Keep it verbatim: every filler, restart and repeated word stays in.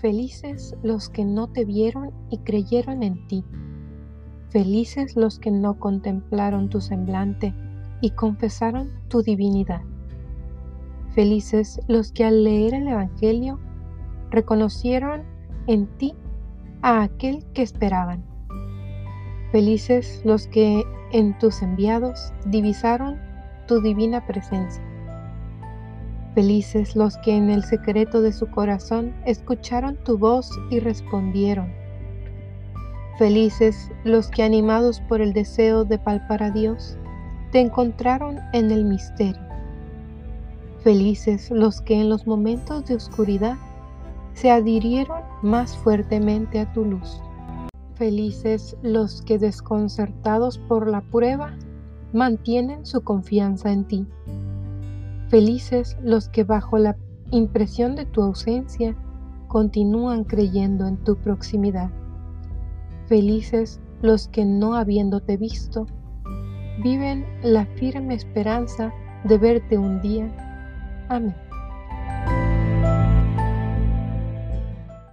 Felices los que no te vieron y creyeron en ti. Felices los que no contemplaron tu semblante y confesaron tu divinidad. Felices los que al leer el Evangelio reconocieron en ti a aquel que esperaban. Felices los que en tus enviados divisaron tu divina presencia. Felices los que en el secreto de su corazón escucharon tu voz y respondieron. Felices los que, animados por el deseo de palpar a Dios, te encontraron en el misterio. Felices los que en los momentos de oscuridad se adhirieron más fuertemente a tu luz. Felices los que, desconcertados por la prueba, mantienen su confianza en ti. Felices los que, bajo la impresión de tu ausencia, continúan creyendo en tu proximidad. Felices los que, no habiéndote visto, viven la firme esperanza de verte un día. Amén.